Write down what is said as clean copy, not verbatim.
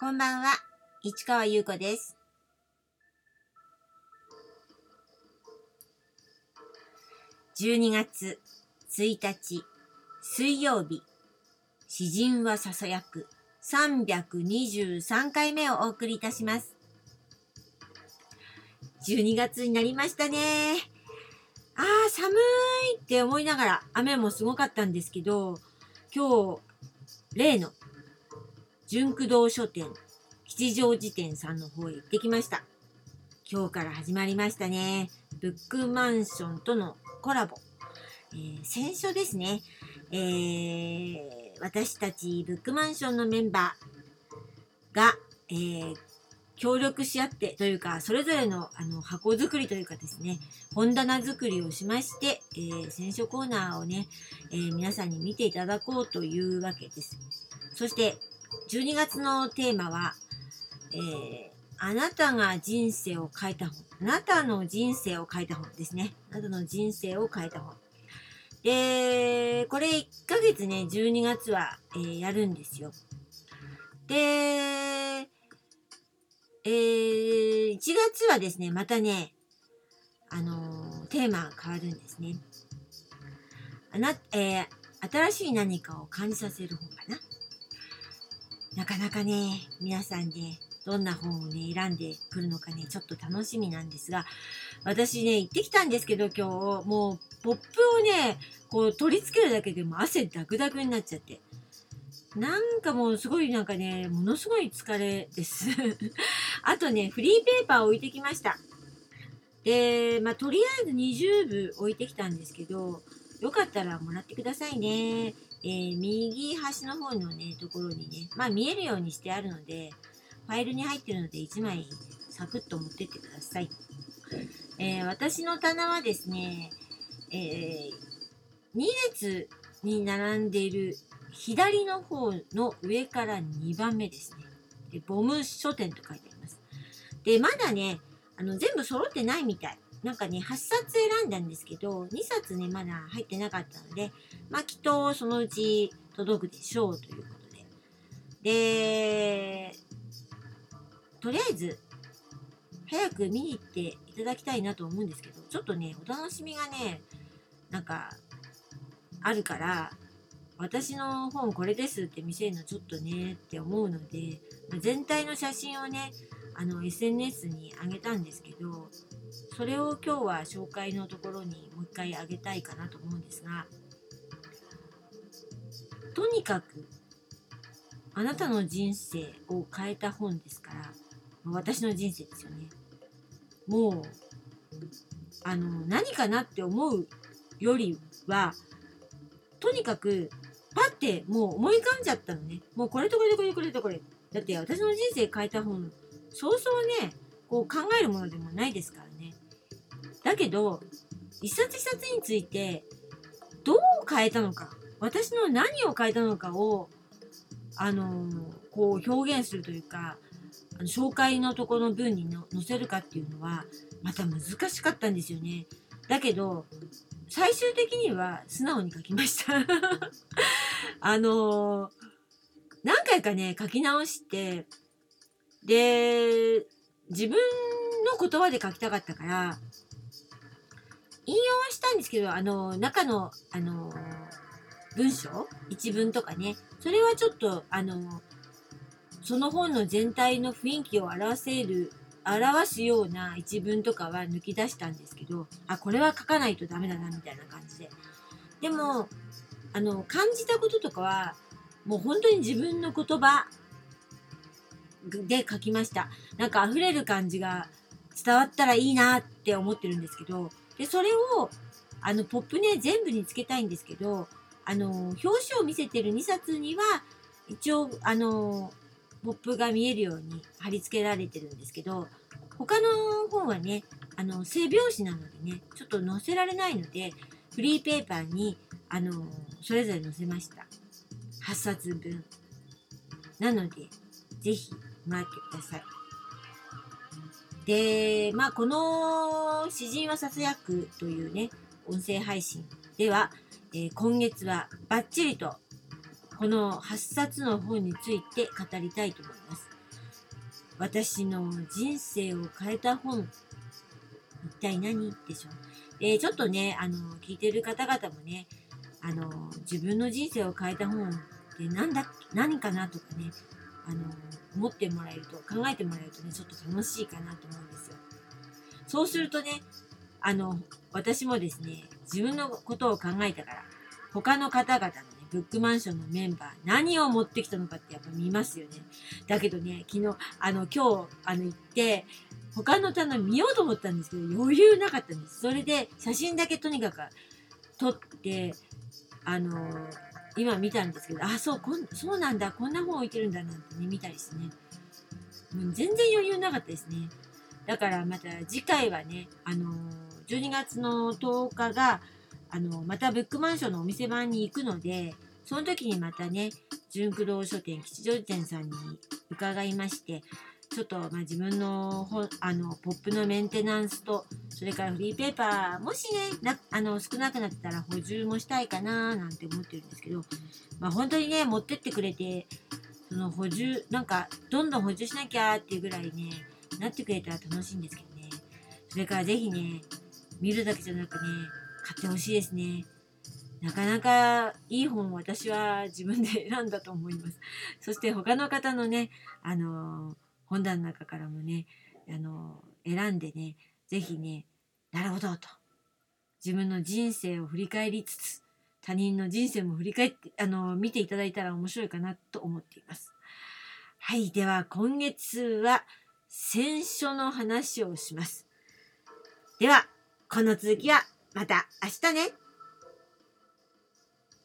こんばんは、市川優子です。12月1日水曜日、詩人はささやく323回目をお送りいたします。12月になりましたね。ああ、寒いって思いながら雨もすごかったんですけど、今日例の純駆動書店吉祥寺店さんの方へ行ってきました。今日から始まりましたね。ブックマンションとのコラボ。先週ですね、私たちブックマンションのメンバーが、協力し合ってというか、それぞれの箱作りというかですね、本棚作りをしまして、選書コーナーをね、皆さんに見ていただこうというわけです。そして12月のテーマは、あなたが人生を変えた本、あなたの人生を変えた本ですね。あなたの人生を変えた本。で、これ1ヶ月ね、12月は、やるんですよ。で、1月はですね、またね、テーマが変わるんですね。新しい何かを感じさせる本かな。なかなかね、皆さんね、どんな本をね、選んでくるのかね、ちょっと楽しみなんですが、私ね、行ってきたんですけど、今日、もう、ポップをね、こう、取り付けるだけでも汗ダクダクになっちゃって。なんかもうすごいなんかね、ものすごい疲れです。あとね、フリーペーパーを置いてきました。で、まあ、とりあえず20部置いてきたんですけど、よかったらもらってくださいね。右端の方のね、ところにね、まあ見えるようにしてあるので、ファイルに入ってるので1枚サクッと持ってってください。私の棚はですね、2列に並んでいる左の方の上から2番目ですね。で、ボム書店と書いてあります。で、まだね、全部揃ってないみたい。なんかね、8冊選んだんですけど、2冊ね、まだ入ってなかったので、まあきっとそのうち届くでしょうということで。で、とりあえず、早く見に行っていただきたいなと思うんですけど、ちょっとね、お楽しみがね、なんか、あるから、私の本これですって見せるのちょっとねって思うので、全体の写真をね、SNS に上げたんですけど、それを今日は紹介のところにもう一回上げたいかなと思うんですが、とにかくあなたの人生を変えた本ですから、私の人生ですよね。もう何かなって思うよりは、とにかくパッてもう思い浮かんじゃったのね。もうこれとこれとこれとこれとこれ。だって私の人生変えた本、そうそうね、こう考えるものでもないですからね。だけど、一冊一冊についてどう変えたのか、私の何を変えたのかを、こう表現するというか、紹介のところの文に載せるかっていうのは、また難しかったんですよね。だけど、最終的には素直に書きました。何回かね、書き直して、で、自分の言葉で書きたかったから、引用はしたんですけど、中の、文章、一文とかね、それはちょっと、その本の全体の雰囲気を表すような一文とかは抜き出したんですけど、あ、これは書かないとダメだなみたいな感じで。でも、感じたこととかは、もう本当に自分の言葉で書きました。なんか溢れる感じが伝わったらいいなって思ってるんですけど、で、それを、ポップね、全部につけたいんですけど、表紙を見せてる2冊には、一応、ポップが見えるように貼り付けられてるんですけど、他の本はね、正表紙なのでね、ちょっと載せられないので、フリーペーパーに、それぞれ載せました。8冊分。なので、ぜひ、待ってください。で、まあ、この、詩人はささやくというね、音声配信では、今月はバッチリと、この8冊の本について語りたいと思います。私の人生を変えた本、一体何でしょう。ちょっとね、聞いてる方々もね、自分の人生を変えた本って何かなとかね、思ってもらえると、考えてもらえるとね、ちょっと楽しいかなと思うんですよ。そうするとね、私もですね、自分のことを考えたから、他の方々のね、ブックマンションのメンバー、何を持ってきたのかってやっぱ見ますよね。だけどね、昨日、今日、行って、他の棚見ようと思ったんですけど、余裕なかったんです。それで、写真だけとにかく撮って、今見たんですけど、そうなんだ、こんな本置いてるんだなんてね、見たりしてね。もう全然余裕なかったですね。だからまた次回はね、12月の10日が、またブックマンションのお店番に行くので、その時にまたね、純駆動書店、吉祥寺店さんに伺いまして、ちょっと、自分のポップのメンテナンスと、それからフリーペーパー、もしね、少なくなったら補充もしたいかななんて思ってるんですけど、本当にね、持ってってくれて、その補充、なんか、どんどん補充しなきゃっていうぐらいね、なってくれたら楽しいんですけどね。それからぜひね、見るだけじゃなくね、買ってほしいですね。なかなかいい本を私は自分で選んだと思います。そして他の方のね、本棚の中からもね、選んでね、ぜひね、なるほどと。自分の人生を振り返りつつ、他人の人生も振り返って、見ていただいたら面白いかなと思っています。はい、では今月は選書の話をします。では、この続きはまた明日ね。